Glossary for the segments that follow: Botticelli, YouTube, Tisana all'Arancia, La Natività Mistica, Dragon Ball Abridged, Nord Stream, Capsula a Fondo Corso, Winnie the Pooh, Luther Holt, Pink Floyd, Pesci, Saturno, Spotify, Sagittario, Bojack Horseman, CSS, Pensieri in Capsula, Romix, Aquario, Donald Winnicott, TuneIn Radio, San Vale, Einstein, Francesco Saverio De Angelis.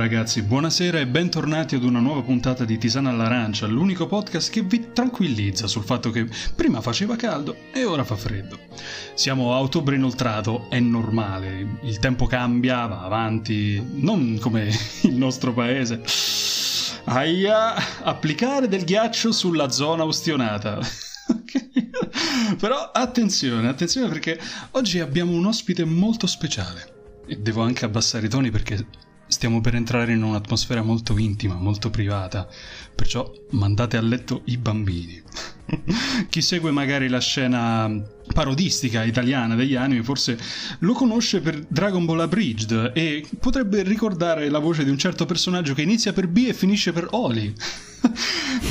Ragazzi, buonasera e bentornati ad una nuova puntata di Tisana all'Arancia, l'unico podcast che vi tranquillizza sul fatto che prima faceva caldo e ora fa freddo. Siamo a ottobre inoltrato, è normale, il tempo cambia, va avanti, non come il nostro paese. Aia, applicare del ghiaccio sulla zona ustionata. Ok, però attenzione perché oggi abbiamo un ospite molto speciale. E devo anche abbassare i toni perché stiamo per entrare in un'atmosfera molto intima, molto privata, perciò mandate a letto i bambini. Chi segue magari la scena parodistica italiana degli anime forse lo conosce per Dragon Ball Abridged e potrebbe ricordare la voce di un certo personaggio che inizia per B e finisce per Oli.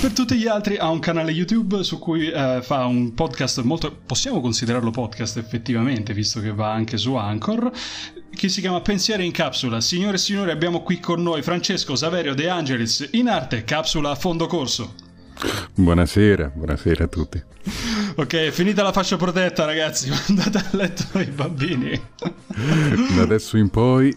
Per tutti gli altri ha un canale YouTube su cui fa un podcast molto, possiamo considerarlo podcast effettivamente visto che va anche su Anchor, che si chiama Pensieri in Capsula. Signore e signori, abbiamo qui con noi Francesco Saverio De Angelis, in arte Capsula a fondo corso. Buonasera a tutti. Ok, finita la fascia protetta ragazzi, andate a letto i bambini. Da adesso in poi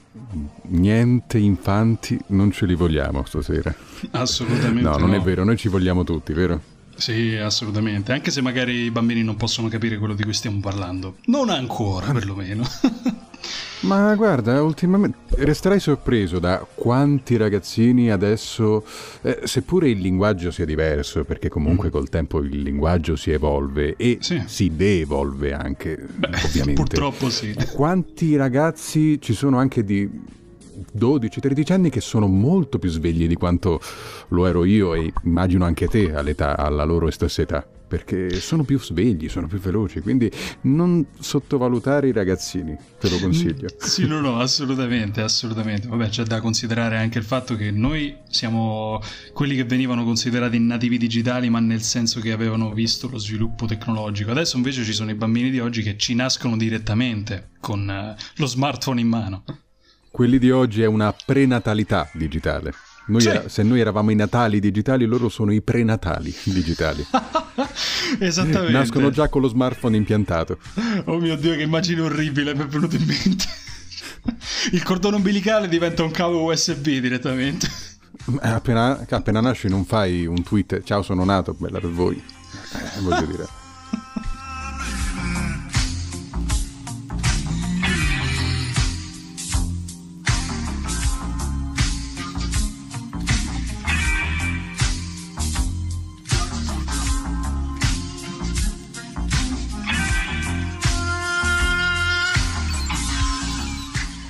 niente infanti, non ce li vogliamo stasera. Assolutamente no. Non è vero, noi ci vogliamo tutti, vero? Sì, assolutamente, anche se magari i bambini non possono capire quello di cui stiamo parlando. Non ancora, perlomeno. Ma guarda, ultimamente resterai sorpreso da quanti ragazzini adesso, seppure il linguaggio sia diverso, perché comunque col tempo il linguaggio si evolve e si de-evolve anche. Beh, ovviamente. Purtroppo sì. Quanti ragazzi ci sono anche di 12-13 anni che sono molto più svegli di quanto lo ero io e immagino anche te all'età, alla loro stessa età, perché sono più svegli, sono più veloci, quindi non sottovalutare i ragazzini, te lo consiglio. Sì, no, assolutamente. Vabbè, c'è da considerare anche il fatto che noi siamo quelli che venivano considerati nativi digitali, ma nel senso che avevano visto lo sviluppo tecnologico. Adesso invece ci sono i bambini di oggi che ci nascono direttamente con lo smartphone in mano. Quelli di oggi è una prenatalità digitale. Se noi eravamo i natali digitali, loro sono i prenatali digitali. Esattamente. Nascono già con lo smartphone impiantato. Oh mio Dio, che immagine orribile mi è venuto in mente. Il cordone umbilicale diventa un cavo USB direttamente. Appena nasci non fai un tweet: ciao, sono nato, bella per voi. Voglio dire.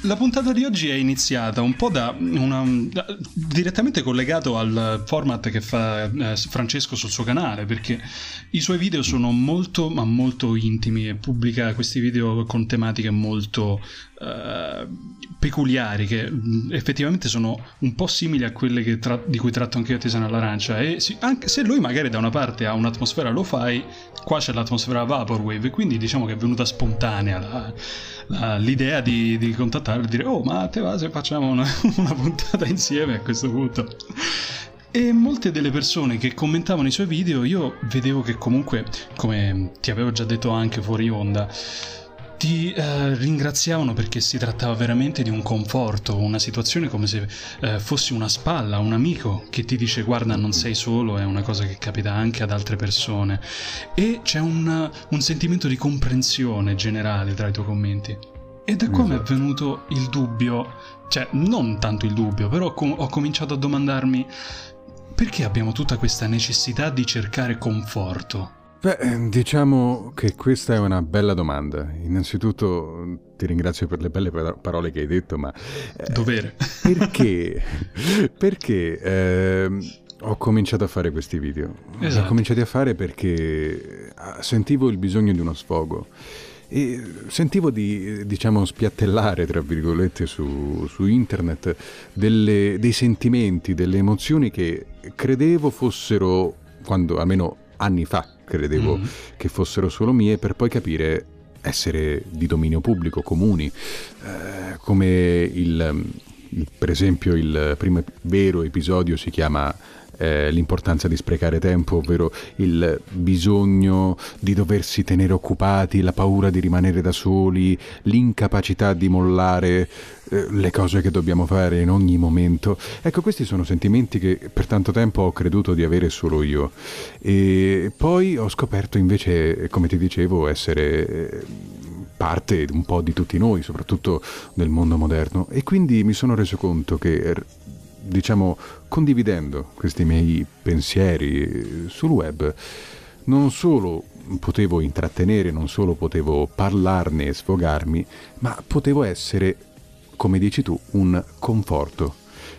La puntata di oggi è iniziata un po' direttamente collegato al format che fa Francesco sul suo canale, perché i suoi video sono molto ma molto intimi e pubblica questi video con tematiche molto peculiari che effettivamente sono un po' simili a quelle che di cui tratto anche io a Tisana all'Arancia, e anche se lui magari da una parte ha un'atmosfera lo-fi, qua c'è l'atmosfera vaporwave, quindi diciamo che è venuta spontanea l'idea di contattare per dire: oh, ma te va se facciamo una puntata insieme a questo punto? E molte delle persone che commentavano i suoi video, io vedevo che comunque, come ti avevo già detto anche fuori onda, ti ringraziavano perché si trattava veramente di un conforto, una situazione come se fossi una spalla, un amico che ti dice: guarda, non sei solo, è una cosa che capita anche ad altre persone. E c'è un sentimento di comprensione generale tra i tuoi commenti. E da come è venuto il dubbio, cioè non tanto il dubbio, però ho cominciato a domandarmi perché abbiamo tutta questa necessità di cercare conforto. Beh, diciamo che questa è una bella domanda. Innanzitutto ti ringrazio per le belle parole che hai detto, ma... dovere. Perché ho cominciato a fare questi video? Esatto. Ho cominciato a fare perché sentivo il bisogno di uno sfogo. E sentivo di, diciamo, spiattellare, tra virgolette, su internet dei sentimenti, delle emozioni che credevo fossero, quando almeno anni fa credevo che fossero solo mie, per poi capire essere di dominio pubblico, comuni, come per esempio il primo vero episodio si chiama l'importanza di sprecare tempo, ovvero il bisogno di doversi tenere occupati, la paura di rimanere da soli, l'incapacità di mollare le cose che dobbiamo fare in ogni momento. Ecco, questi sono sentimenti che per tanto tempo ho creduto di avere solo io, e poi ho scoperto invece, come ti dicevo, essere parte un po' di tutti noi, soprattutto nel mondo moderno, e quindi mi sono reso conto che, diciamo, condividendo questi miei pensieri sul web, non solo potevo intrattenere, non solo potevo parlarne e sfogarmi, ma potevo essere, come dici tu, un conforto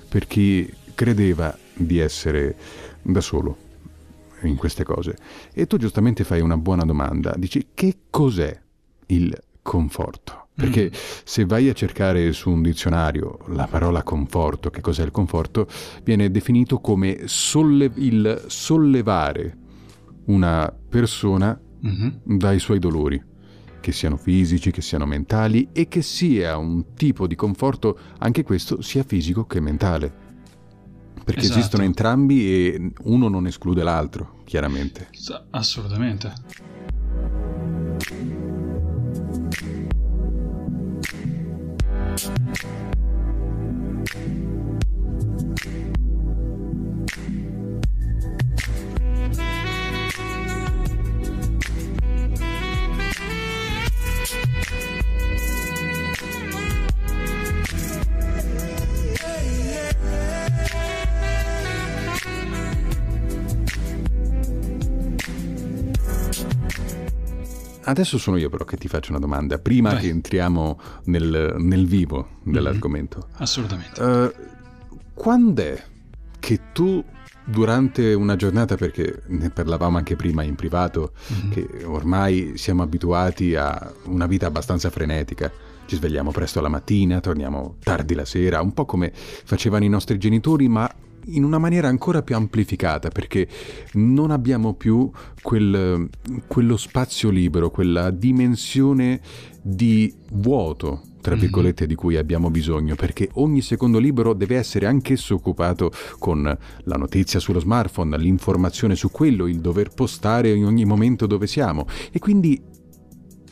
per chi credeva di essere da solo in queste cose. E tu giustamente fai una buona domanda, dici: che cos'è il conforto? Perché se vai a cercare su un dizionario la parola conforto, che cos'è il conforto, viene definito come il sollevare una persona dai suoi dolori, che siano fisici, che siano mentali, e che sia un tipo di conforto, anche questo, sia fisico che mentale. Perché esatto, esistono entrambi e uno non esclude l'altro, chiaramente. Assolutamente. Adesso sono io però che ti faccio una domanda, prima che entriamo nel vivo dell'argomento. Assolutamente. Quando è che tu, durante una giornata, perché ne parlavamo anche prima in privato, che ormai siamo abituati a una vita abbastanza frenetica, ci svegliamo presto la mattina, torniamo tardi la sera, un po' come facevano i nostri genitori, ma in una maniera ancora più amplificata, perché non abbiamo più quello spazio libero, quella dimensione di vuoto, tra virgolette, di cui abbiamo bisogno, perché ogni secondo libero deve essere anch'esso occupato con la notizia sullo smartphone, l'informazione su quello, il dover postare in ogni momento dove siamo, e quindi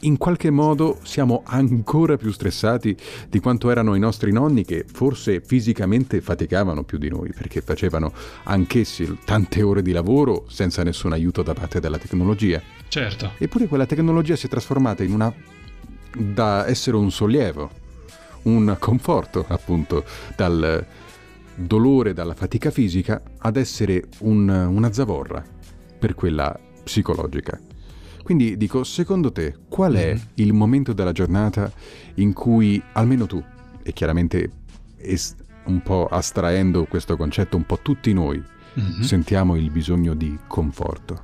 in qualche modo siamo ancora più stressati di quanto erano i nostri nonni, che forse fisicamente faticavano più di noi, perché facevano anch'essi tante ore di lavoro senza nessun aiuto da parte della tecnologia. Certo. Eppure quella tecnologia si è trasformata in da essere un sollievo, un conforto, appunto, dal dolore, dalla fatica fisica, ad essere una zavorra per quella psicologica. Quindi dico, secondo te, qual è il momento della giornata in cui, almeno tu, e chiaramente un po' astraendo questo concetto, un po' tutti noi sentiamo il bisogno di conforto?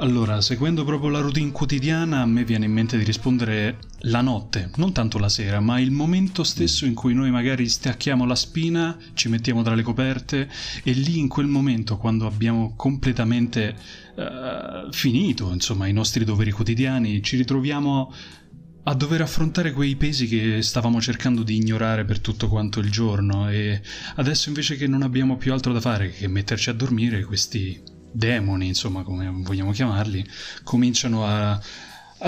Allora, seguendo proprio la routine quotidiana, a me viene in mente di rispondere la notte, non tanto la sera, ma il momento stesso in cui noi magari stacchiamo la spina, ci mettiamo tra le coperte, e lì in quel momento, quando abbiamo completamente finito, insomma, i nostri doveri quotidiani, ci ritroviamo a dover affrontare quei pesi che stavamo cercando di ignorare per tutto quanto il giorno, e adesso invece che non abbiamo più altro da fare che metterci a dormire, questi demoni, insomma, come vogliamo chiamarli, cominciano a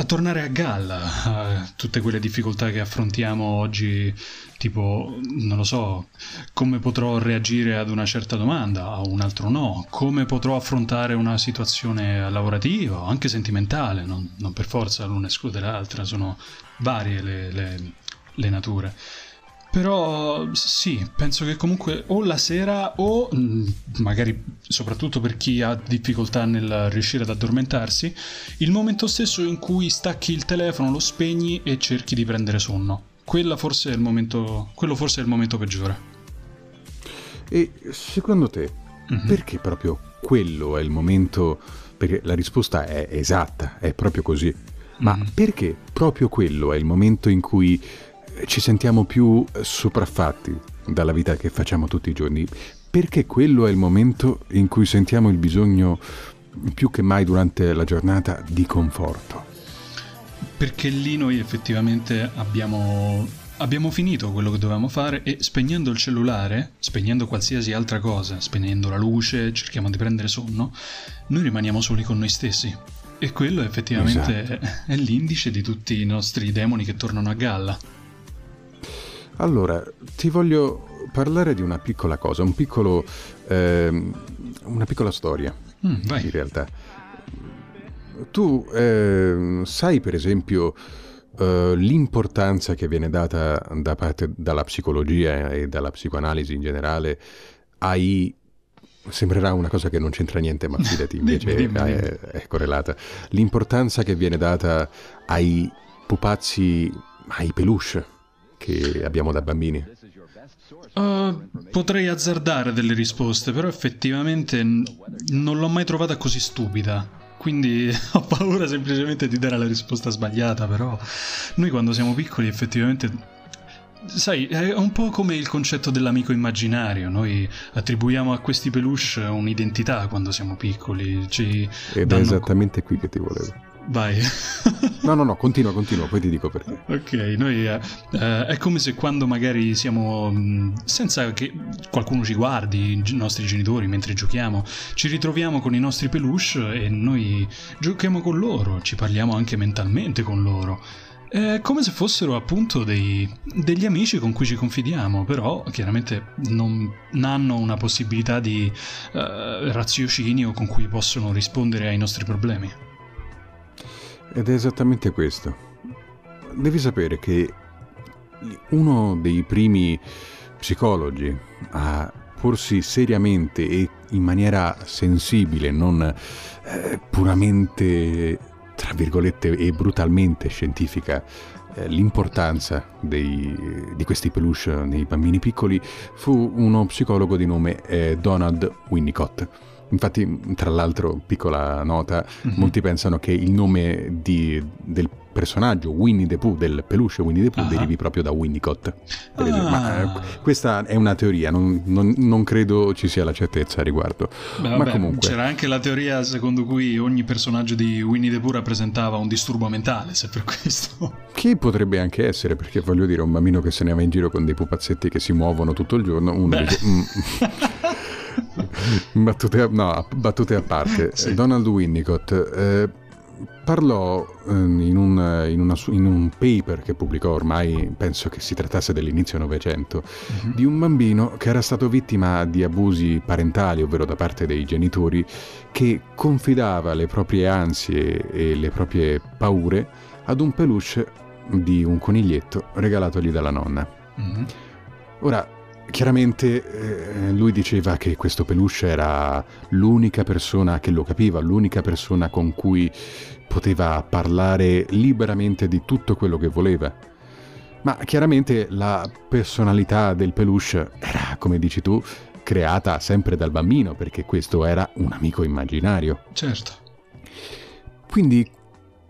tornare a galla, a tutte quelle difficoltà che affrontiamo oggi, tipo, non lo so, come potrò reagire ad una certa domanda, a un altro no, come potrò affrontare una situazione lavorativa o anche sentimentale, non per forza l'una esclude l'altra, sono varie le nature. Però sì, penso che comunque o la sera o magari, soprattutto per chi ha difficoltà nel riuscire ad addormentarsi, il momento stesso in cui stacchi il telefono, lo spegni e cerchi di prendere sonno. Quello forse è il momento peggiore. E secondo te, perché proprio quello è il momento? Perché la risposta è esatta, è proprio così. Ma perché proprio quello è il momento in cui ci sentiamo più sopraffatti dalla vita che facciamo tutti i giorni? Perché quello è il momento in cui sentiamo il bisogno, più che mai durante la giornata, di conforto? perché lì noi effettivamente abbiamo finito quello che dovevamo fare e spegnendo il cellulare, spegnendo qualsiasi altra cosa, spegnendo la luce, cerchiamo di prendere sonno, noi rimaniamo soli con noi stessi. E quello effettivamente esatto. È l'indice di tutti i nostri demoni che tornano a galla. Allora, ti voglio parlare di una piccola cosa, una piccola storia, vai. In realtà. Tu sai per esempio l'importanza che viene data da parte dalla psicologia e dalla psicoanalisi in generale ai... Sembrerà una cosa che non c'entra niente, ma fidati, invece è correlata. L'importanza che viene data ai pupazzi, ai peluche che abbiamo da bambini. Potrei azzardare delle risposte, però effettivamente non l'ho mai trovata così stupida. Quindi ho paura semplicemente di dare la risposta sbagliata, però noi quando siamo piccoli effettivamente... Sai, è un po' come il concetto dell'amico immaginario, noi attribuiamo a questi peluche un'identità quando siamo piccoli. Ed è esattamente qui che ti volevo. Vai. No, continua, poi ti dico perché. Ok, noi è come se quando magari siamo, senza che qualcuno ci guardi, i nostri genitori, mentre giochiamo, ci ritroviamo con i nostri peluche e noi giochiamo con loro, ci parliamo anche mentalmente con loro. È come se fossero appunto degli amici con cui ci confidiamo, però chiaramente non hanno una possibilità di raziocinio con cui possono rispondere ai nostri problemi. Ed è esattamente questo. Devi sapere che uno dei primi psicologi a porsi seriamente e in maniera sensibile, non puramente... tra virgolette e brutalmente scientifica, l'importanza di questi peluche nei bambini piccoli fu uno psicologo di nome Donald Winnicott. Infatti, tra l'altro, piccola nota, molti pensano che il nome del personaggio Winnie the Pooh, del peluche Winnie the Pooh, derivi proprio da Winnicott. Ma questa è una teoria, non credo ci sia la certezza a riguardo. Ma comunque c'era anche la teoria secondo cui ogni personaggio di Winnie the Pooh rappresentava un disturbo mentale, se per questo. Che potrebbe anche essere, perché voglio dire, un bambino che se ne va in giro con dei pupazzetti che si muovono tutto il giorno, uno dice... battute a parte, sì. Donald Winnicott parlò in un paper che pubblicò, ormai penso che si trattasse dell'inizio Novecento, di un bambino che era stato vittima di abusi parentali, ovvero da parte dei genitori, che confidava le proprie ansie e le proprie paure ad un peluche di un coniglietto regalatogli dalla nonna. Ora, chiaramente lui diceva che questo peluche era l'unica persona che lo capiva, l'unica persona con cui poteva parlare liberamente di tutto quello che voleva. Ma chiaramente la personalità del peluche era, come dici tu, creata sempre dal bambino, perché questo era un amico immaginario. Certo. Quindi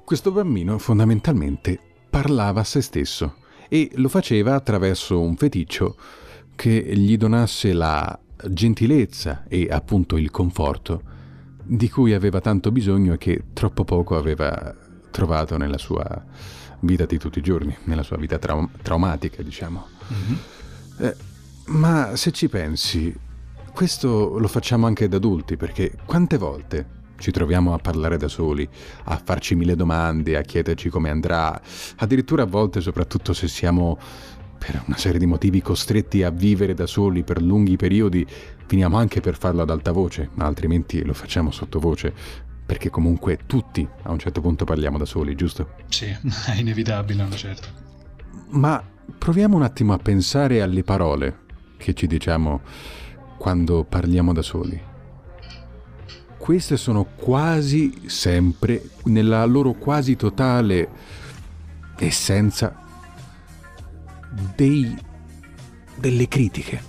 questo bambino fondamentalmente parlava a se stesso e lo faceva attraverso un feticcio che gli donasse la gentilezza e appunto il conforto di cui aveva tanto bisogno e che troppo poco aveva trovato nella sua vita di tutti i giorni, nella sua vita traumatica, diciamo. Ma se ci pensi, questo lo facciamo anche da adulti, perché quante volte ci troviamo a parlare da soli, a farci mille domande, a chiederci come andrà, addirittura a volte, soprattutto se siamo... per una serie di motivi costretti a vivere da soli per lunghi periodi, finiamo anche per farlo ad alta voce, ma altrimenti lo facciamo sottovoce, perché comunque tutti a un certo punto parliamo da soli, giusto? Sì, è inevitabile, certo. Ma proviamo un attimo a pensare alle parole che ci diciamo quando parliamo da soli. Queste sono quasi sempre, nella loro quasi totale essenza, delle critiche,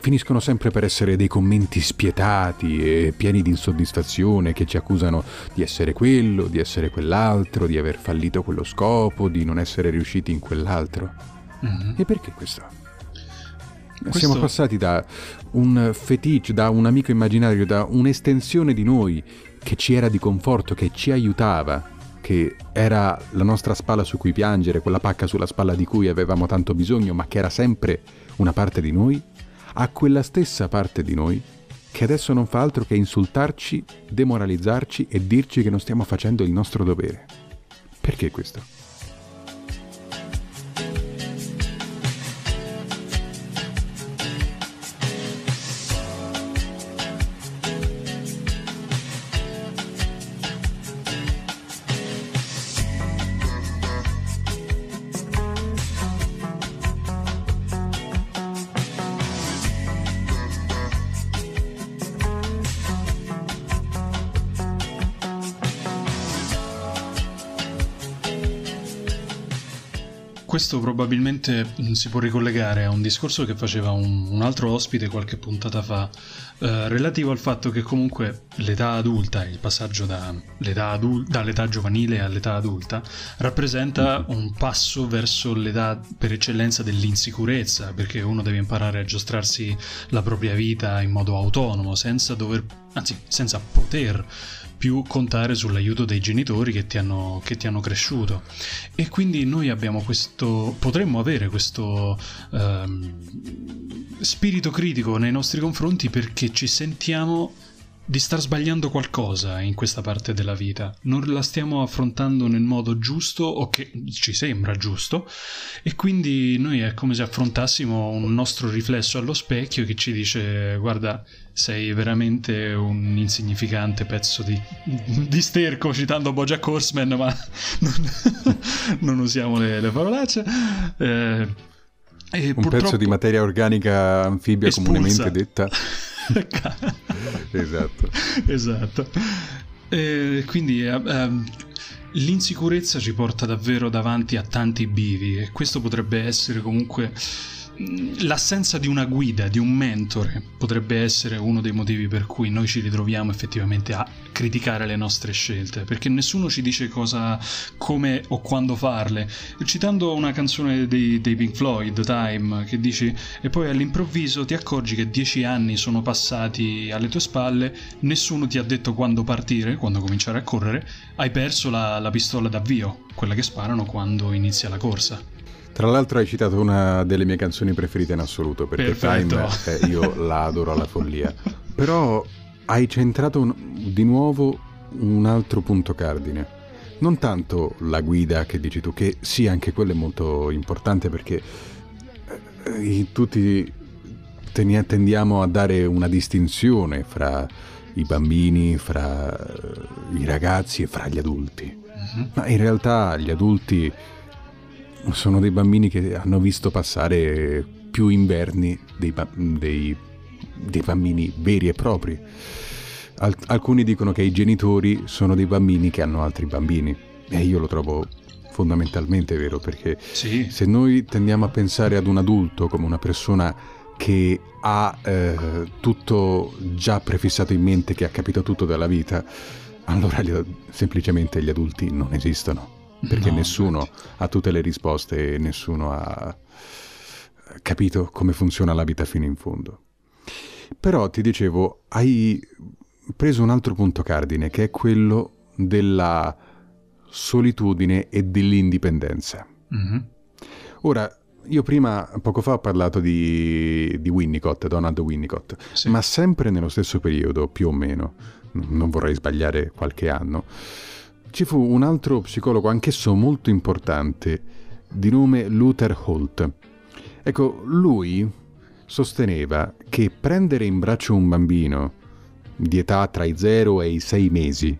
finiscono sempre per essere dei commenti spietati e pieni di insoddisfazione, che ci accusano di essere quello, di essere quell'altro, di aver fallito quello scopo, di non essere riusciti in quell'altro. E perché questo? Siamo passati da un feticcio, da un amico immaginario, da un'estensione di noi che ci era di conforto, che ci aiutava, che era la nostra spalla su cui piangere, quella pacca sulla spalla di cui avevamo tanto bisogno, ma che era sempre una parte di noi, a quella stessa parte di noi che adesso non fa altro che insultarci, demoralizzarci e dirci che non stiamo facendo il nostro dovere. Perché questo? Questo probabilmente si può ricollegare a un discorso che faceva un altro ospite qualche puntata fa, relativo al fatto che comunque l'età adulta, il passaggio dall'età giovanile all'età adulta, rappresenta un passo verso l'età per eccellenza dell'insicurezza, perché uno deve imparare a giostrarsi la propria vita in modo autonomo, senza poter più contare sull'aiuto dei genitori che ti hanno cresciuto. E quindi noi abbiamo potremmo avere questo spirito critico nei nostri confronti, perché ci sentiamo di star sbagliando qualcosa in questa parte della vita, non la stiamo affrontando nel modo giusto o che ci sembra giusto, e quindi noi è come se affrontassimo un nostro riflesso allo specchio che ci dice: guarda, sei veramente un insignificante pezzo di sterco, citando Bojack Horseman, ma non usiamo le parolacce. Un pezzo di materia organica anfibia comunemente detta. Esatto. Quindi l'insicurezza ci porta davvero davanti a tanti bivi, e questo potrebbe essere comunque l'assenza di una guida, di un mentore, potrebbe essere uno dei motivi per cui noi ci ritroviamo effettivamente a criticare le nostre scelte, perché nessuno ci dice cosa, come o quando farle. Citando una canzone dei Pink Floyd, Time, che dici: e poi all'improvviso ti accorgi che 10 anni sono passati alle tue spalle, nessuno ti ha detto quando partire, quando cominciare a correre, hai perso la pistola d'avvio, quella che sparano quando inizia la corsa. Tra l'altro hai citato una delle mie canzoni preferite in assoluto, perché Time, io la adoro alla follia. Però hai centrato di nuovo un altro punto cardine. Non tanto la guida che dici tu, che sì, anche quella è molto importante, perché tutti tendiamo a dare una distinzione fra i bambini, fra i ragazzi e fra gli adulti. Ma in realtà gli adulti sono dei bambini che hanno visto passare più inverni dei bambini veri e propri. Alcuni dicono che i genitori sono dei bambini che hanno altri bambini, e io lo trovo fondamentalmente vero, perché sì, se noi tendiamo a pensare ad un adulto come una persona che ha tutto già prefissato in mente, che ha capito tutto dalla vita, allora semplicemente gli adulti non esistono. Perché nessuno ha tutte le risposte e nessuno ha capito come funziona la vita fino in fondo. Però ti dicevo, hai preso un altro punto cardine, che è quello della solitudine e dell'indipendenza. Ora, io poco fa ho parlato di Winnicott, Donald Winnicott, sì, ma sempre nello stesso periodo, più o meno, non vorrei sbagliare qualche anno, ci fu un altro psicologo, anch'esso molto importante, di nome Luther Holt. Ecco, lui sosteneva che prendere in braccio un bambino di età tra i 0 e i 6 mesi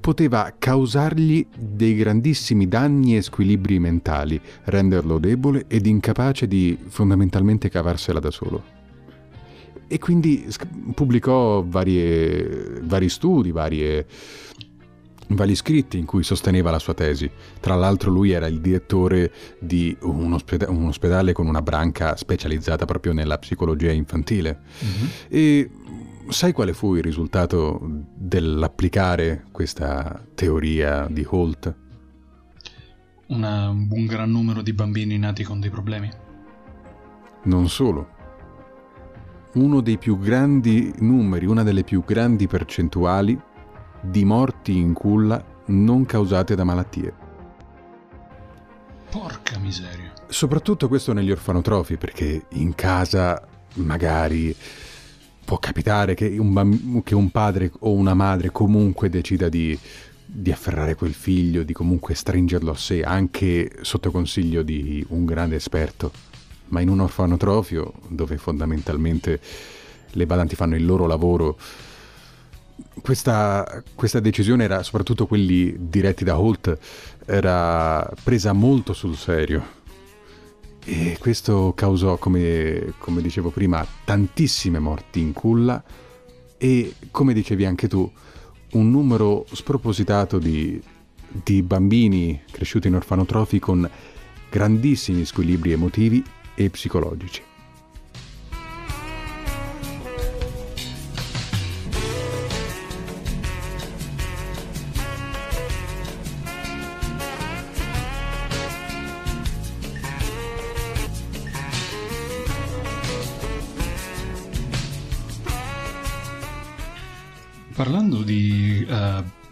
poteva causargli dei grandissimi danni e squilibri mentali, renderlo debole ed incapace di fondamentalmente cavarsela da solo. E quindi pubblicò vari studi, vari scritti in cui sosteneva la sua tesi. Tra l'altro lui era il direttore di un ospedale con una branca specializzata proprio nella psicologia infantile. E sai quale fu il risultato dell'applicare questa teoria di Holt? Un gran numero di bambini nati con dei problemi. Non solo, uno dei più grandi numeri, una delle più grandi percentuali di morti in culla non causate da malattie. Porca miseria. Soprattutto questo negli orfanotrofi, perché in casa magari può capitare che un padre o una madre comunque decida di afferrare quel figlio, di comunque stringerlo a sé, anche sotto consiglio di un grande esperto. Ma in un orfanotrofio, dove fondamentalmente le badanti fanno il loro lavoro, questa decisione era, soprattutto quelli diretti da Holt, era presa molto sul serio. E questo causò, come dicevo prima, tantissime morti in culla e, come dicevi anche tu, un numero spropositato di bambini cresciuti in orfanotrofi con grandissimi squilibri emotivi e psicologici. Parlando di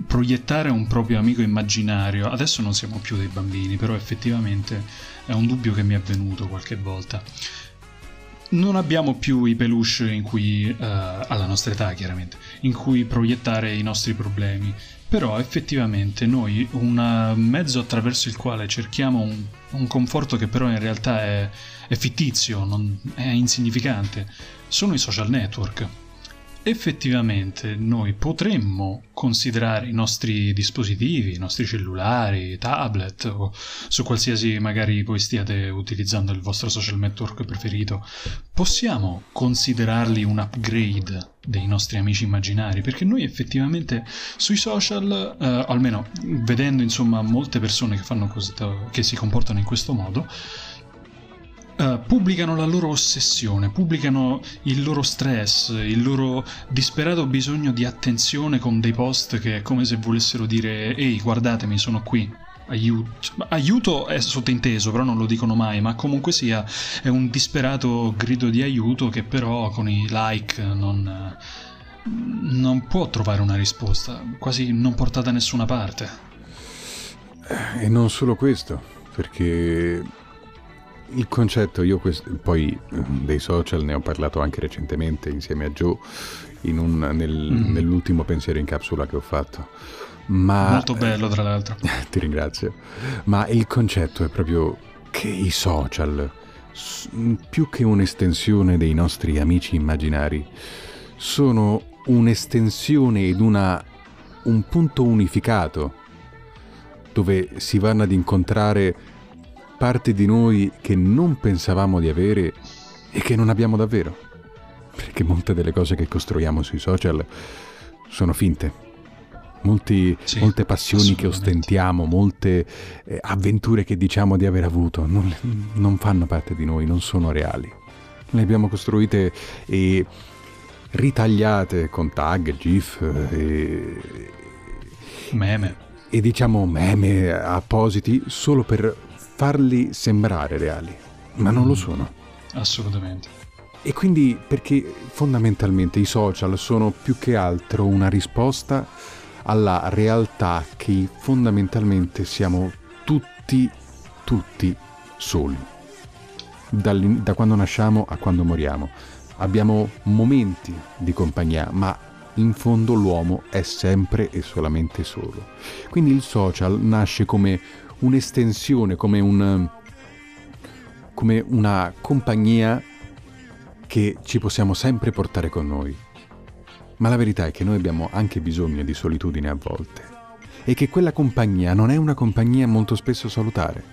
proiettare un proprio amico immaginario, adesso non siamo più dei bambini, però effettivamente è un dubbio che mi è venuto qualche volta. Non abbiamo più i peluche in cui, alla nostra età chiaramente, in cui proiettare i nostri problemi, però effettivamente noi un mezzo attraverso il quale cerchiamo un conforto che però in realtà è fittizio, è insignificante, sono i social network. Effettivamente noi potremmo considerare i nostri dispositivi, i nostri cellulari, tablet, o su qualsiasi magari voi stiate utilizzando il vostro social network preferito, possiamo considerarli un upgrade dei nostri amici immaginari, perché noi effettivamente sui social, almeno vedendo insomma molte persone che fanno questo, che si comportano in questo modo, pubblicano la loro ossessione, pubblicano il loro stress, il loro disperato bisogno di attenzione con dei post che è come se volessero dire: ehi, guardatemi, sono qui, aiuto è sottinteso, però non lo dicono mai, ma comunque sia è un disperato grido di aiuto che però con i like non può trovare una risposta, quasi non portata da nessuna parte. E non solo questo, perché il concetto, poi dei social ne ho parlato anche recentemente insieme a Joe nell'ultimo pensiero in capsula che ho fatto. Ma molto bello, tra l'altro. Ti ringrazio. Ma il concetto è proprio che i social, più che un'estensione dei nostri amici immaginari, sono un'estensione ed un punto unificato dove si vanno ad incontrare parte di noi che non pensavamo di avere e che non abbiamo davvero, perché molte delle cose che costruiamo sui social sono finte. Molte passioni che ostentiamo, molte avventure che diciamo di aver avuto non fanno parte di noi, non sono reali. Le abbiamo costruite e ritagliate con tag, gif e meme, e diciamo meme appositi solo per farli sembrare reali, ma non lo sono. Assolutamente. E quindi, perché fondamentalmente i social sono più che altro una risposta alla realtà che fondamentalmente siamo tutti soli. Da quando nasciamo a quando moriamo. Abbiamo momenti di compagnia, ma in fondo l'uomo è sempre e solamente solo. Quindi il social nasce come un'estensione, come una compagnia che ci possiamo sempre portare con noi. Ma la verità è che noi abbiamo anche bisogno di solitudine a volte, e che quella compagnia non è una compagnia molto spesso salutare,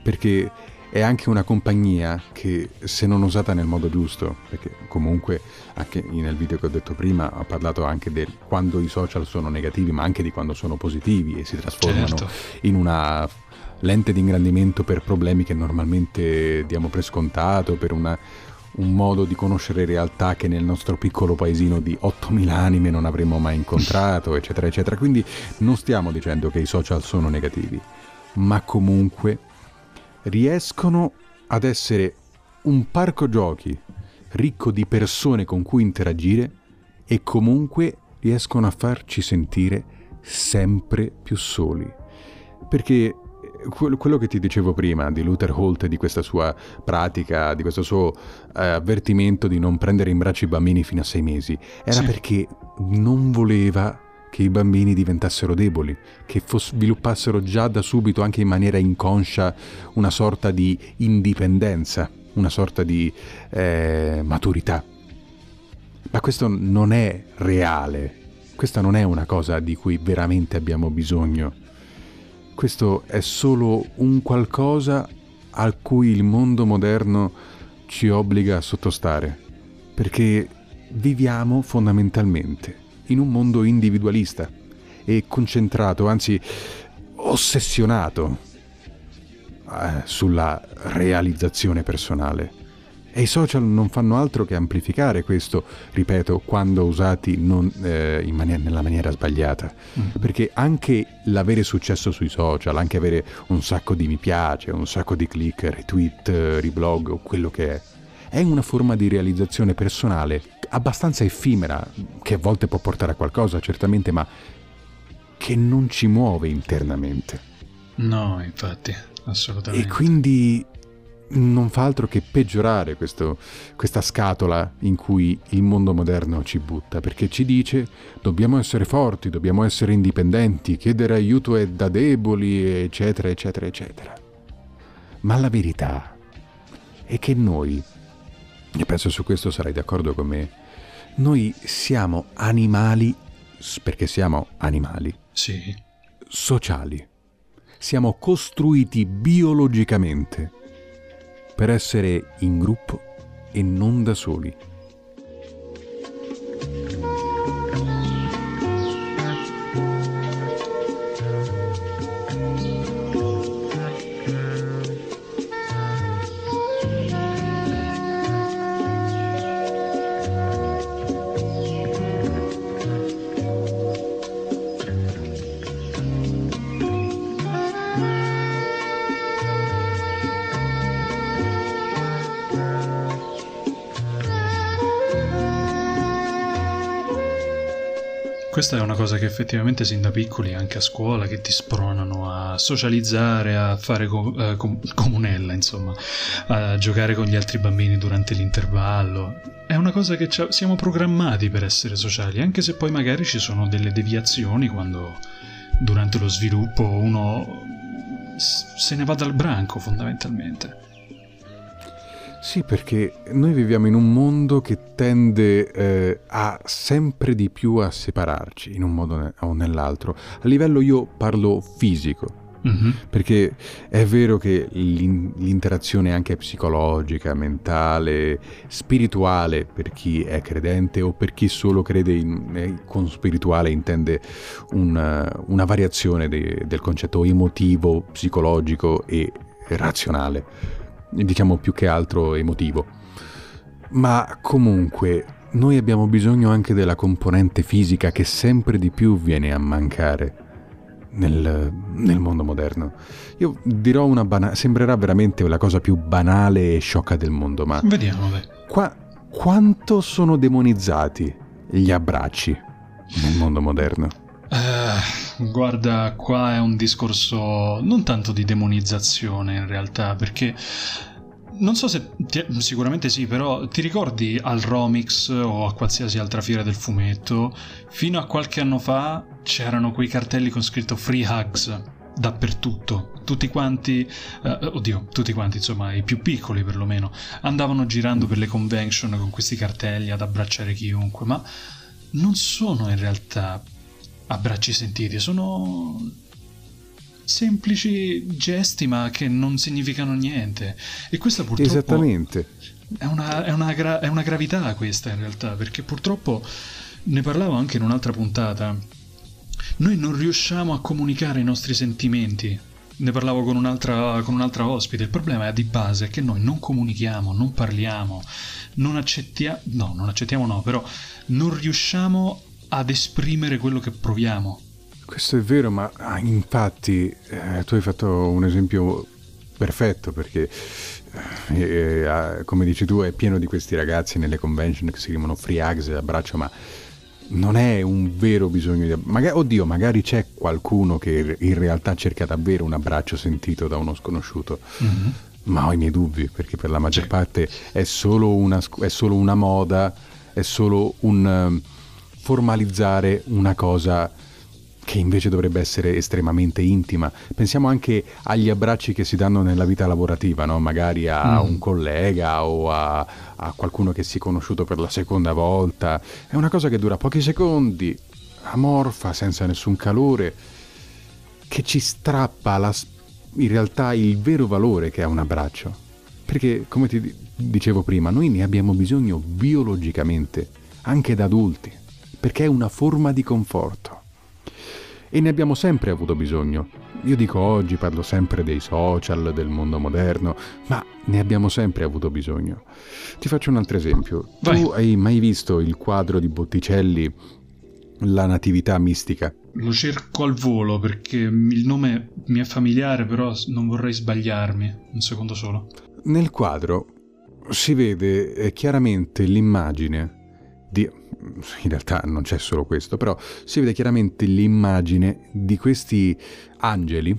perché è anche una compagnia che, se non usata nel modo giusto, perché comunque anche nel video che ho detto prima ho parlato anche del quando i social sono negativi, ma anche di quando sono positivi e si trasformano, certo, in una lente di ingrandimento per problemi che normalmente diamo per scontato, per un modo di conoscere realtà che nel nostro piccolo paesino di 8.000 anime non avremmo mai incontrato, eccetera eccetera. Quindi non stiamo dicendo che i social sono negativi, ma comunque riescono ad essere un parco giochi ricco di persone con cui interagire, e comunque riescono a farci sentire sempre più soli. Perché quello che ti dicevo prima di Luther Holt, di questa sua pratica, di questo suo avvertimento di non prendere in braccio i bambini fino a 6 mesi, era perché non voleva che i bambini diventassero deboli, che sviluppassero già da subito, anche in maniera inconscia, una sorta di indipendenza, una sorta di maturità. Ma questo non è reale, questa non è una cosa di cui veramente abbiamo bisogno. Questo è solo un qualcosa a cui il mondo moderno ci obbliga a sottostare, perché viviamo fondamentalmente in un mondo individualista e concentrato, anzi ossessionato, sulla realizzazione personale. E i social non fanno altro che amplificare questo, ripeto, quando usati nella maniera sbagliata. Perché anche l'avere successo sui social, anche avere un sacco di mi piace, un sacco di click, retweet, riblog o quello che è una forma di realizzazione personale abbastanza effimera, che a volte può portare a qualcosa, certamente, ma che non ci muove internamente. No, infatti, assolutamente. E quindi non fa altro che peggiorare questa scatola in cui il mondo moderno ci butta, perché ci dice dobbiamo essere forti, dobbiamo essere indipendenti, chiedere aiuto è da deboli, eccetera, eccetera, eccetera. Ma la verità è che noi, e penso su questo sarai d'accordo con me, noi siamo animali, perché siamo animali, sì, sociali. Siamo costruiti biologicamente per essere in gruppo e non da soli. Questa è una cosa che effettivamente sin da piccoli, anche a scuola, che ti spronano a socializzare, a fare comunella, insomma, a giocare con gli altri bambini durante l'intervallo. È una cosa che siamo programmati per essere sociali, anche se poi magari ci sono delle deviazioni quando durante lo sviluppo uno se ne va dal branco, fondamentalmente. Sì, perché noi viviamo in un mondo che tende a sempre di più a separarci in un modo o nell'altro. A livello, io parlo fisico, perché è vero che l'interazione anche psicologica, mentale, spirituale, per chi è credente o per chi solo crede con spirituale intende una variazione del concetto emotivo, psicologico e razionale, diciamo più che altro emotivo. Ma comunque noi abbiamo bisogno anche della componente fisica, che sempre di più viene a mancare nel mondo moderno. Io dirò sembrerà veramente la cosa più banale e sciocca del mondo, ma vediamo quanto sono demonizzati gli abbracci nel mondo moderno. Guarda, qua è un discorso non tanto di demonizzazione in realtà, perché non so se sicuramente sì, però ti ricordi al Romix o a qualsiasi altra fiera del fumetto, fino a qualche anno fa c'erano quei cartelli con scritto free hugs dappertutto. Tutti quanti, insomma, i più piccoli perlomeno, andavano girando per le convention con questi cartelli ad abbracciare chiunque, ma non sono in realtà abbracci sentiti, sono semplici gesti ma che non significano niente. E questa purtroppo esattamente è una gravità, questa in realtà, perché purtroppo, ne parlavo anche in un'altra puntata, noi non riusciamo a comunicare i nostri sentimenti. Ne parlavo con un'altra ospite. Il problema è di base che noi non comunichiamo, non parliamo, però non riusciamo ad esprimere quello che proviamo. Questo è vero, ma infatti tu hai fatto un esempio perfetto, perché come dici tu è pieno di questi ragazzi nelle convention che si chiamano free hugs e abbraccio, ma non è un vero bisogno di abbraccio. Oddio, magari c'è qualcuno che in realtà cerca davvero un abbraccio sentito da uno sconosciuto, mm-hmm. ma ho i miei dubbi, perché per la maggior parte è solo una moda, è solo un formalizzare una cosa che invece dovrebbe essere estremamente intima. Pensiamo anche agli abbracci che si danno nella vita lavorativa, no? Magari a un collega o a qualcuno che si è conosciuto per la seconda volta. È una cosa che dura pochi secondi, amorfa, senza nessun calore, che ci strappa in realtà il vero valore che ha un abbraccio. Perché, come ti dicevo prima, noi ne abbiamo bisogno biologicamente, anche da adulti, perché è una forma di conforto. E ne abbiamo sempre avuto bisogno. Io dico oggi, parlo sempre dei social, del mondo moderno, ma ne abbiamo sempre avuto bisogno. Ti faccio un altro esempio. Vai. Tu hai mai visto il quadro di Botticelli, La Natività Mistica? Lo cerco al volo perché il nome mi è familiare, però non vorrei sbagliarmi. Un secondo solo. Nel quadro si vede chiaramente l'immagine di... in realtà non c'è solo questo, però si vede chiaramente l'immagine di questi angeli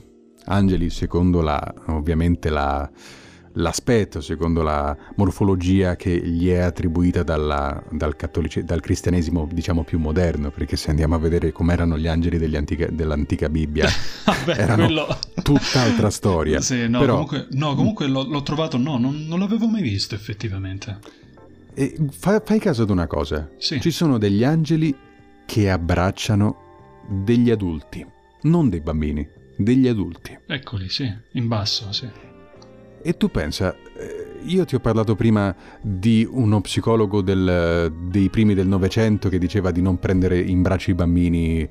secondo l'aspetto, secondo la morfologia che gli è attribuita dal cristianesimo, diciamo, più moderno, perché se andiamo a vedere com'erano gli angeli dell'antica Bibbia erano tutt'altra storia. Sì, no, però... comunque l'ho trovato, non l'avevo mai visto effettivamente. E fai caso ad una cosa, sì. Ci sono degli angeli che abbracciano degli adulti, non dei bambini, degli adulti. Eccoli, sì, in basso, sì. E tu pensa, io ti ho parlato prima di uno psicologo dei primi del Novecento che diceva di non prendere in braccio i bambini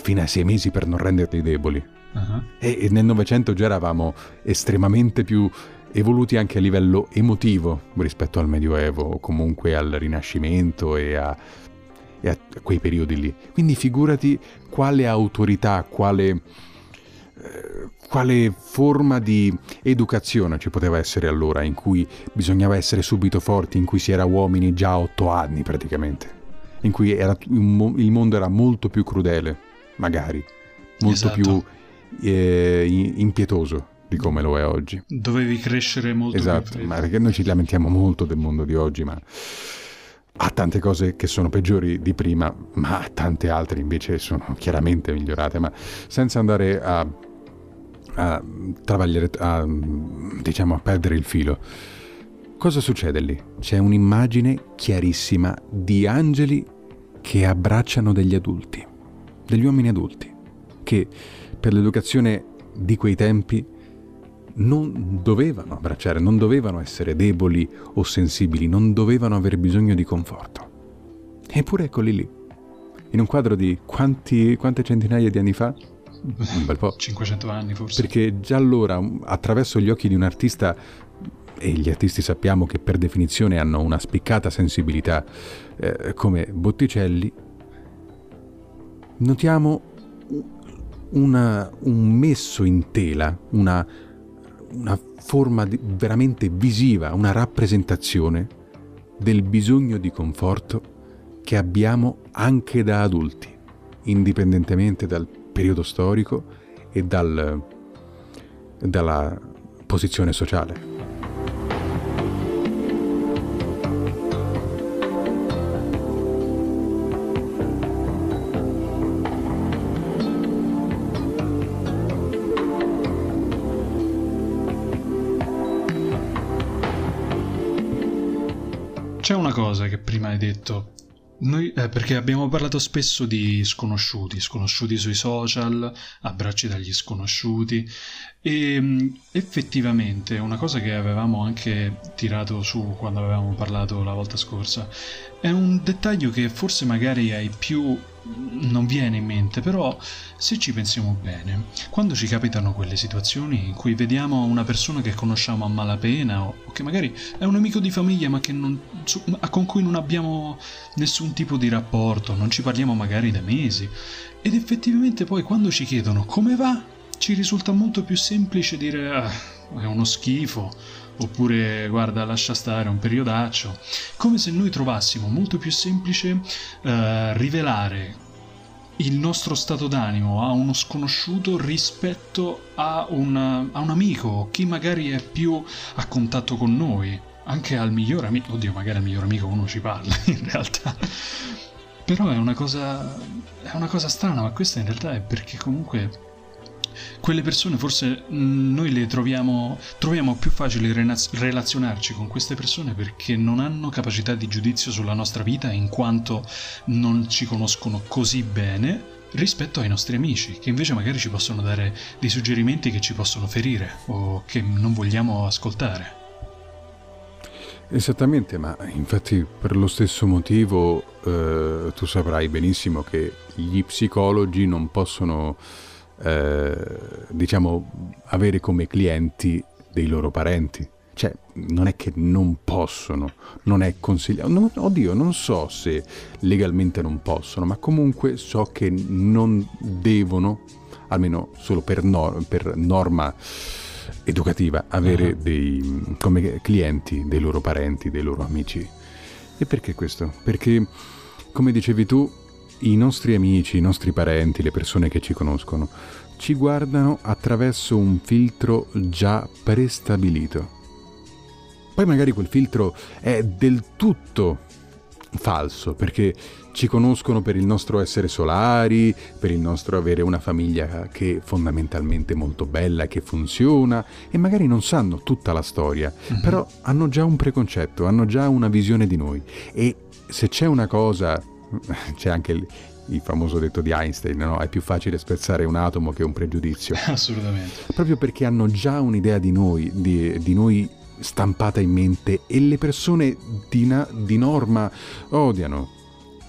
fino a 6 mesi per non renderli deboli. Uh-huh. E nel Novecento già eravamo estremamente più... evoluti anche a livello emotivo rispetto al Medioevo o comunque al Rinascimento e a quei periodi lì. Quindi figurati quale autorità, quale forma di educazione ci poteva essere allora, in cui bisognava essere subito forti, in cui si era uomini già a 8 anni praticamente, in cui il mondo era molto più crudele, magari, molto esatto. più impietoso di come lo è oggi. Dovevi crescere molto. Esatto, ma perché noi ci lamentiamo molto del mondo di oggi, ma ha tante cose che sono peggiori di prima, ma tante altre invece sono chiaramente migliorate. Ma senza andare a travagliare, diciamo, a perdere il filo, cosa succede lì? C'è un'immagine chiarissima di angeli che abbracciano degli adulti, degli uomini adulti, che per l'educazione di quei tempi non dovevano abbracciare, non dovevano essere deboli o sensibili, non dovevano aver bisogno di conforto. Eppure eccoli lì, in un quadro di quante centinaia di anni fa? Un bel po'. 500 anni forse. Perché già allora, attraverso gli occhi di un artista, e gli artisti sappiamo che per definizione hanno una spiccata sensibilità, come Botticelli, notiamo un messo in tela, una forma veramente visiva, una rappresentazione del bisogno di conforto che abbiamo anche da adulti, indipendentemente dal periodo storico e dalla posizione sociale. C'è una cosa che prima hai detto, noi, perché abbiamo parlato spesso di sconosciuti sui social, abbracci dagli sconosciuti, e effettivamente una cosa che avevamo anche tirato su quando avevamo parlato la volta scorsa è un dettaglio che forse magari ai più non viene in mente, però se ci pensiamo bene, quando ci capitano quelle situazioni in cui vediamo una persona che conosciamo a malapena o che magari è un amico di famiglia ma che con cui non abbiamo nessun tipo di rapporto, non ci parliamo magari da mesi, ed effettivamente poi quando ci chiedono come va, ci risulta molto più semplice dire è uno schifo, oppure guarda lascia stare, un periodaccio, come se noi trovassimo molto più semplice rivelare il nostro stato d'animo a uno sconosciuto rispetto a un amico, chi magari è più a contatto con noi, anche al miglior amico, oddio magari al miglior amico uno ci parla in realtà, però è una cosa strana, ma questa in realtà è perché comunque quelle persone forse noi le troviamo più facile relazionarci con queste persone perché non hanno capacità di giudizio sulla nostra vita in quanto non ci conoscono così bene rispetto ai nostri amici, che invece magari ci possono dare dei suggerimenti che ci possono ferire o che non vogliamo ascoltare. Esattamente, ma infatti per lo stesso motivo tu saprai benissimo che gli psicologi non possono diciamo avere come clienti dei loro parenti, cioè non è che non possono, non è consigliato, oddio non so se legalmente non possono, ma comunque so che non devono, almeno solo per norma educativa, avere dei come clienti dei loro parenti, dei loro amici. E perché questo? Perché come dicevi tu, i nostri amici, i nostri parenti, le persone che ci conoscono, ci guardano attraverso un filtro già prestabilito. Poi magari quel filtro è del tutto falso, perché ci conoscono per il nostro essere solari, per il nostro avere una famiglia che è fondamentalmente molto bella, che funziona, e magari non sanno tutta la storia, però hanno già un preconcetto, hanno già una visione di noi. E se c'è una cosa... c'è anche il famoso detto di Einstein, no? È più facile spezzare un atomo che un pregiudizio. Assolutamente. Proprio perché hanno già un'idea di noi, di noi stampata in mente, e le persone di norma odiano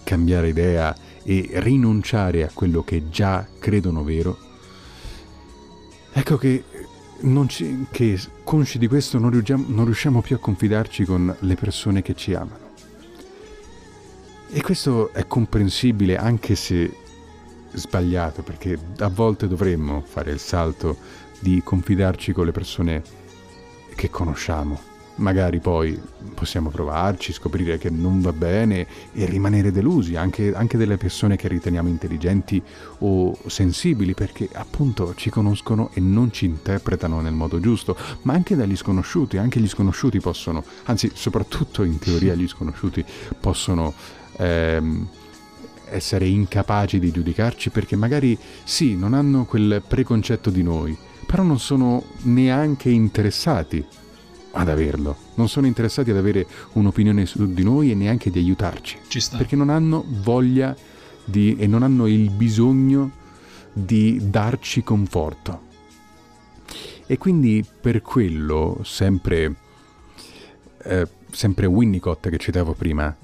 cambiare idea e rinunciare a quello che già credono vero. Ecco che, che consci di questo non riusciamo più a confidarci con le persone che ci amano. E questo è comprensibile, anche se sbagliato, perché a volte dovremmo fare il salto di confidarci con le persone che conosciamo. Magari poi possiamo provarci, scoprire che non va bene e rimanere delusi, anche delle persone che riteniamo intelligenti o sensibili, perché appunto ci conoscono e non ci interpretano nel modo giusto, ma anche dagli sconosciuti, anche gli sconosciuti possono, anzi soprattutto in teoria gli sconosciuti possono essere incapaci di giudicarci, perché magari sì, non hanno quel preconcetto di noi, però non sono neanche interessati ad averlo, non sono interessati ad avere un'opinione su di noi e neanche di aiutarci. Ci sta. Perché non hanno voglia di, e non hanno il bisogno di darci conforto, e quindi per quello sempre Winnicott, che citavo prima,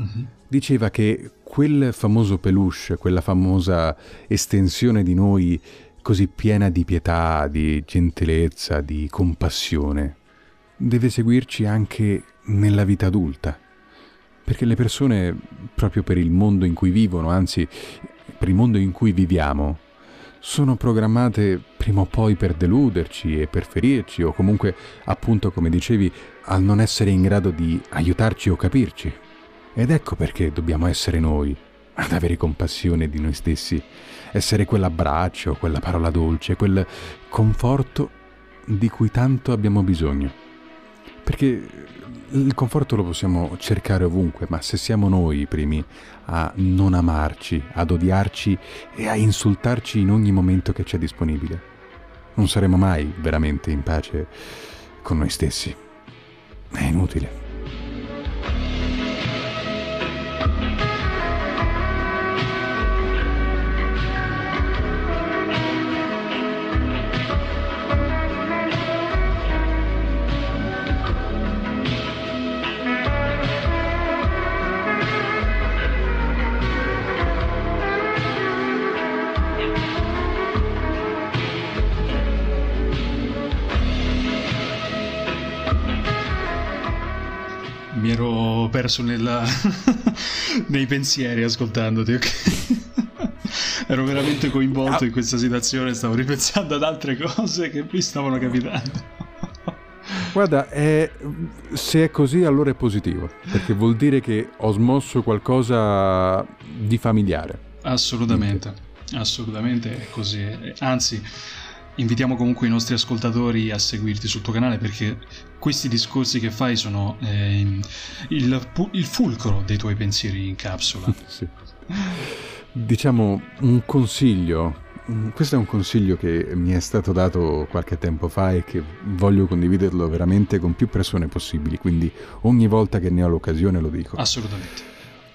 diceva che quel famoso peluche, quella famosa estensione di noi così piena di pietà, di gentilezza, di compassione, deve seguirci anche nella vita adulta, perché le persone, proprio per il mondo in cui vivono, anzi per il mondo in cui viviamo, sono programmate prima o poi per deluderci e per ferirci, o comunque, appunto, come dicevi, al non essere in grado di aiutarci o capirci. Ed ecco perché dobbiamo essere noi ad avere compassione di noi stessi, essere quell'abbraccio, quella parola dolce, quel conforto di cui tanto abbiamo bisogno. Perché il conforto lo possiamo cercare ovunque, ma se siamo noi i primi a non amarci, ad odiarci e a insultarci in ogni momento che c'è disponibile, non saremo mai veramente in pace con noi stessi. È inutile. Perso nei pensieri ascoltandoti, ok? ero veramente coinvolto in questa situazione, stavo ripensando ad altre cose che mi stavano capitando. Guarda, se è così allora è positivo, perché vuol dire che ho smosso qualcosa di familiare. Assolutamente, assolutamente è così. Anzi, invitiamo comunque i nostri ascoltatori a seguirti sul tuo canale, perché questi discorsi che fai sono il fulcro dei tuoi pensieri in capsula. Sì. Diciamo un consiglio. Questo è un consiglio che mi è stato dato qualche tempo fa e che voglio condividerlo veramente con più persone possibili, quindi ogni volta che ne ho l'occasione lo dico. Assolutamente.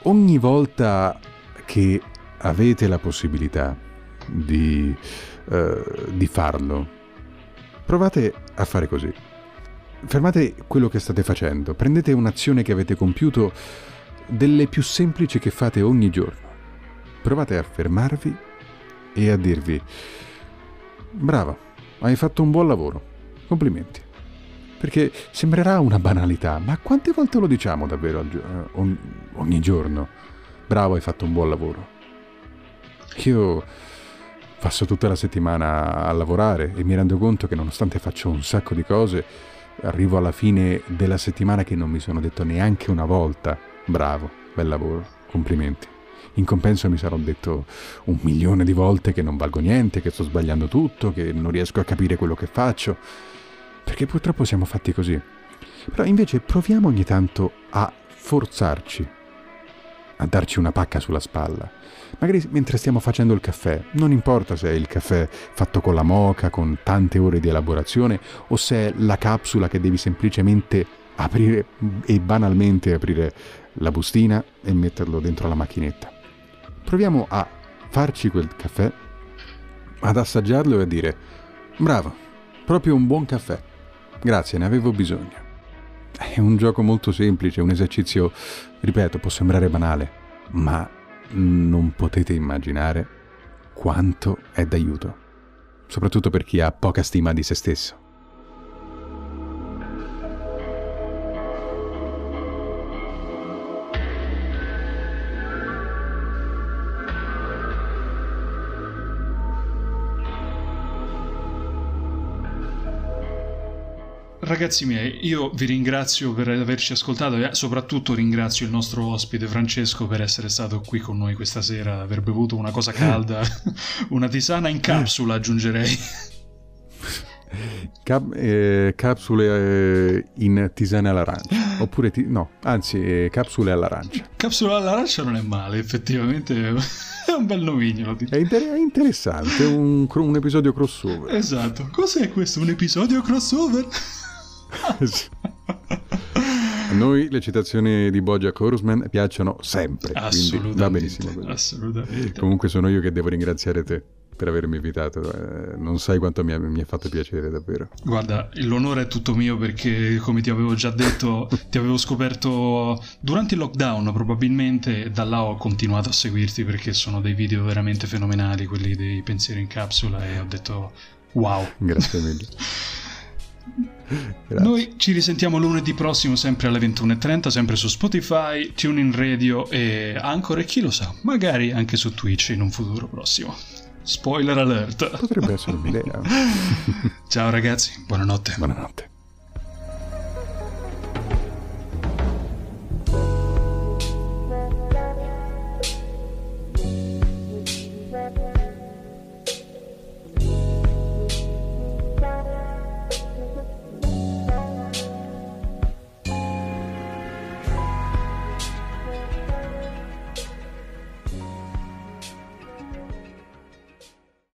Ogni volta che avete la possibilità di farlo, provate a fare così. Fermate quello che state facendo, prendete un'azione che avete compiuto, delle più semplici che fate ogni giorno. Provate a fermarvi e a dirvi: brava, hai fatto un buon lavoro, complimenti. Perché sembrerà una banalità, ma quante volte lo diciamo davvero ogni giorno? Bravo, hai fatto un buon lavoro. Io passo tutta la settimana a lavorare e mi rendo conto che, nonostante faccio un sacco di cose, arrivo alla fine della settimana che non mi sono detto neanche una volta bravo, bel lavoro, complimenti. In compenso mi sarò detto 1.000.000 di volte che non valgo niente, che sto sbagliando tutto, che non riesco a capire quello che faccio, perché purtroppo siamo fatti così. Però invece proviamo ogni tanto a forzarci, a darci una pacca sulla spalla. Magari mentre stiamo facendo il caffè, non importa se è il caffè fatto con la moka, con tante ore di elaborazione, o se è la capsula che devi semplicemente aprire e banalmente aprire la bustina e metterlo dentro la macchinetta. Proviamo a farci quel caffè, ad assaggiarlo e a dire: bravo, proprio un buon caffè, grazie, ne avevo bisogno. È un gioco molto semplice, un esercizio, ripeto, può sembrare banale, ma non potete immaginare quanto è d'aiuto, soprattutto per chi ha poca stima di se stesso. Ragazzi miei, io vi ringrazio per averci ascoltato e soprattutto ringrazio il nostro ospite Francesco per essere stato qui con noi questa sera, aver bevuto una cosa calda, una tisana in capsula aggiungerei. Capsule in tisana all'arancia, oppure capsule all'arancia. Capsula all'arancia non è male, effettivamente è un bel nomignolo. È interessante, un episodio crossover. Esatto, cos'è questo? Un episodio crossover? A noi le citazioni di Bojack Horseman piacciono sempre, quindi va benissimo. Assolutamente. Comunque sono io che devo ringraziare te per avermi invitato, non sai quanto mi ha fatto piacere davvero. Guarda, l'onore è tutto mio, perché come ti avevo già detto ti avevo scoperto durante il lockdown probabilmente, e da là ho continuato a seguirti perché sono dei video veramente fenomenali quelli dei pensieri in capsula, e ho detto wow, grazie mille. Grazie. Noi ci risentiamo lunedì prossimo sempre alle 21:30, sempre su Spotify, TuneIn Radio e Anchor, e chi lo sa, magari anche su Twitch in un futuro prossimo. Spoiler alert. Potrebbe essere un'idea. Ciao ragazzi, buonanotte. Buonanotte.